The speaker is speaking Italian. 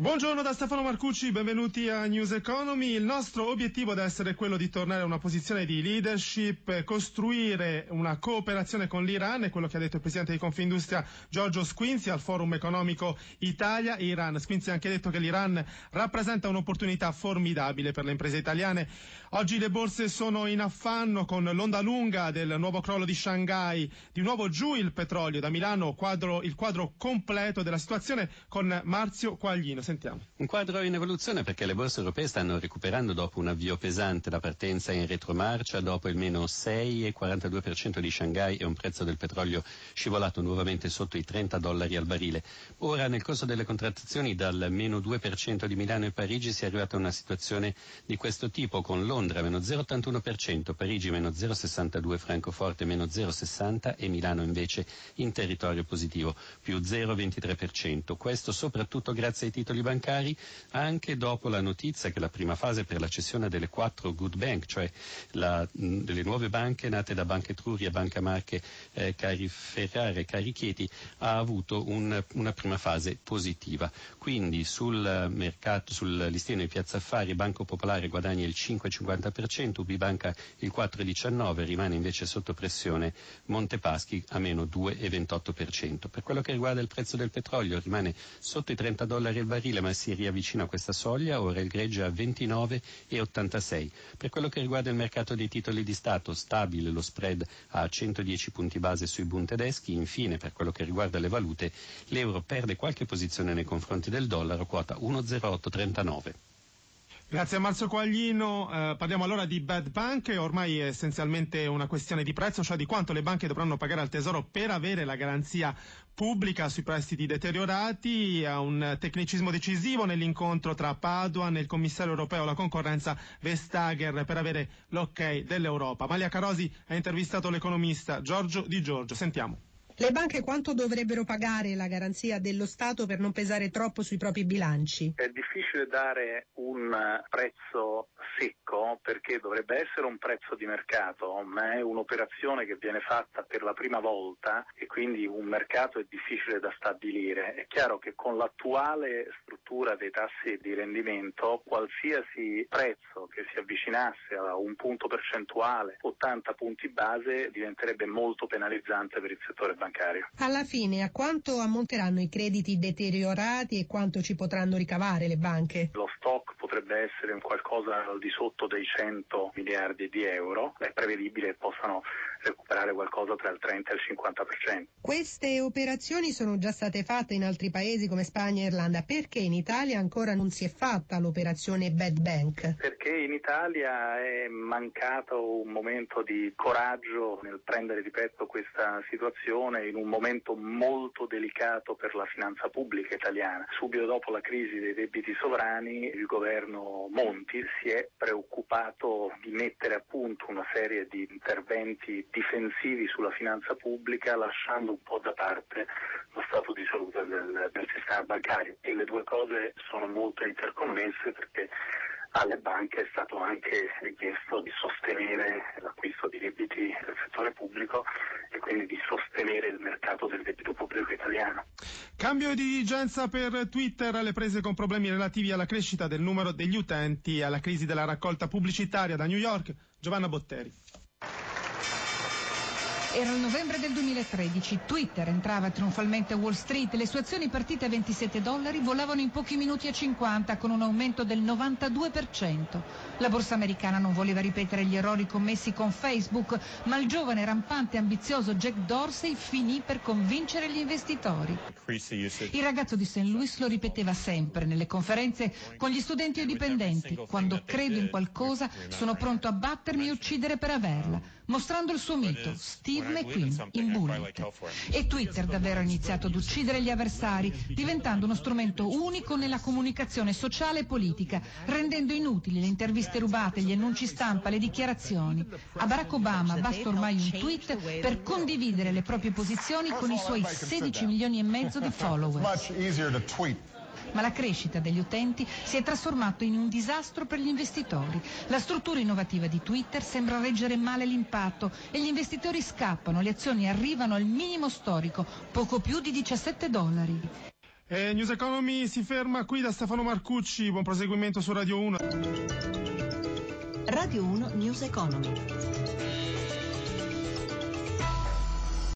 Buongiorno da Stefano Marcucci, benvenuti a News Economy. Il nostro obiettivo deve essere quello di tornare a una posizione di leadership, costruire una cooperazione con l'Iran, è quello che ha detto il presidente di Confindustria Giorgio Squinzi al forum economico Italia-Iran. Squinzi ha anche detto che l'Iran rappresenta un'opportunità formidabile per le imprese italiane. Oggi le borse sono in affanno con l'onda lunga del nuovo crollo di Shanghai, di nuovo giù il petrolio. Da Milano il quadro completo della situazione con Marzio Quaglino. Sentiamo. Un quadro in evoluzione perché le borse europee stanno recuperando dopo un avvio pesante, la partenza in retromarcia dopo il meno 6,42% di Shanghai e un prezzo del petrolio scivolato nuovamente sotto i $30 al barile. Ora nel corso delle contrattazioni dal meno 2% di Milano e Parigi si è arrivata a una situazione di questo tipo con Londra meno 0,81%, Parigi meno 0,62%, Francoforte meno 0,60% e Milano invece in territorio positivo più 0,23%. Questo soprattutto grazie ai titoli bancari, anche dopo la notizia che la prima fase per la cessione delle 4 good bank, cioè delle nuove banche nate da Banca Etruria, Banca Marche, Carife, Carichieti, ha avuto una prima fase positiva. Quindi sul mercato, sul listino di Piazza Affari, Banco Popolare guadagna il 5,50%, Ubi banca il 4,19%, rimane invece sotto pressione Montepaschi a meno 2,28%. Per quello che riguarda il prezzo del petrolio rimane sotto i $30 il barile, ma si riavvicina a questa soglia, ora il greggio è a 29,86. Per quello che riguarda il mercato dei titoli di Stato, stabile lo spread a 110 punti base sui Bund tedeschi. Infine, per quello che riguarda le valute, l'euro perde qualche posizione nei confronti del dollaro, quota 1,0839. Grazie a Marzio Quaglino. Parliamo allora di bad bank. Ormai è essenzialmente una questione di prezzo, cioè di quanto le banche dovranno pagare al Tesoro per avere la garanzia pubblica sui prestiti deteriorati. A un tecnicismo decisivo nell'incontro tra Padoan e il commissario europeo alla concorrenza Vestager per avere l'ok dell'Europa. Mallea Carosi ha intervistato l'economista Giorgio Di Giorgio. Sentiamo. Le banche quanto dovrebbero pagare la garanzia dello Stato per non pesare troppo sui propri bilanci? È difficile dare un prezzo secco perché dovrebbe essere un prezzo di mercato, ma è un'operazione che viene fatta per la prima volta e quindi un mercato è difficile da stabilire. È chiaro che con l'attuale struttura dei tassi di rendimento qualsiasi prezzo che si avvicinasse a un punto percentuale, 80 punti base, diventerebbe molto penalizzante per il settore bancario. Alla fine, a quanto ammonteranno i crediti deteriorati e quanto ci potranno ricavare le banche? Lo stock potrebbe essere un qualcosa al di sotto dei 100 miliardi di euro. È prevedibile che possano recuperare qualcosa tra il 30 e il 50%. Queste operazioni sono già state fatte in altri paesi come Spagna e Irlanda. Perché in Italia ancora non si è fatta l'operazione bad bank? Perché in Italia è mancato un momento di coraggio nel prendere di petto questa situazione in un momento molto delicato per la finanza pubblica italiana. Subito dopo la crisi dei debiti sovrani, il governo Monti si è preoccupato di mettere a punto una serie di interventi difensivi sulla finanza pubblica, lasciando un po' da parte lo stato di salute del sistema bancario. E le due cose sono molto interconnesse perché alle banche è stato anche richiesto di sostenere l'acquisto di debiti del settore pubblico e quindi di sostenere il mercato del debito pubblico italiano. Cambio di dirigenza per Twitter, alle prese con problemi relativi alla crescita del numero degli utenti e alla crisi della raccolta pubblicitaria. Da New York, Giovanna Botteri. Era il novembre del 2013, Twitter entrava trionfalmente a Wall Street, le sue azioni partite a $27 volavano in pochi minuti a 50 con un aumento del 92%. La borsa americana non voleva ripetere gli errori commessi con Facebook, ma il giovane rampante e ambizioso Jack Dorsey finì per convincere gli investitori. Il ragazzo di St. Louis lo ripeteva sempre nelle conferenze con gli studenti e i dipendenti: quando credo in qualcosa sono pronto a battermi e uccidere per averla, mostrando il suo mito, Steve McQueen in Bullet. E Twitter davvero ha iniziato ad uccidere gli avversari, diventando uno strumento unico nella comunicazione sociale e politica, rendendo inutili le interviste rubate, gli annunci stampa, le dichiarazioni. A Barack Obama basta ormai un tweet per condividere le proprie posizioni con i suoi 16,5 milioni di follower. ma la crescita degli utenti si è trasformato in un disastro per gli investitori. La struttura innovativa di Twitter sembra reggere male l'impatto e gli investitori scappano, le azioni arrivano al minimo storico, poco più di $17. News Economy si ferma qui. Da Stefano Marcucci, buon proseguimento su Radio 1. Radio 1 News Economy.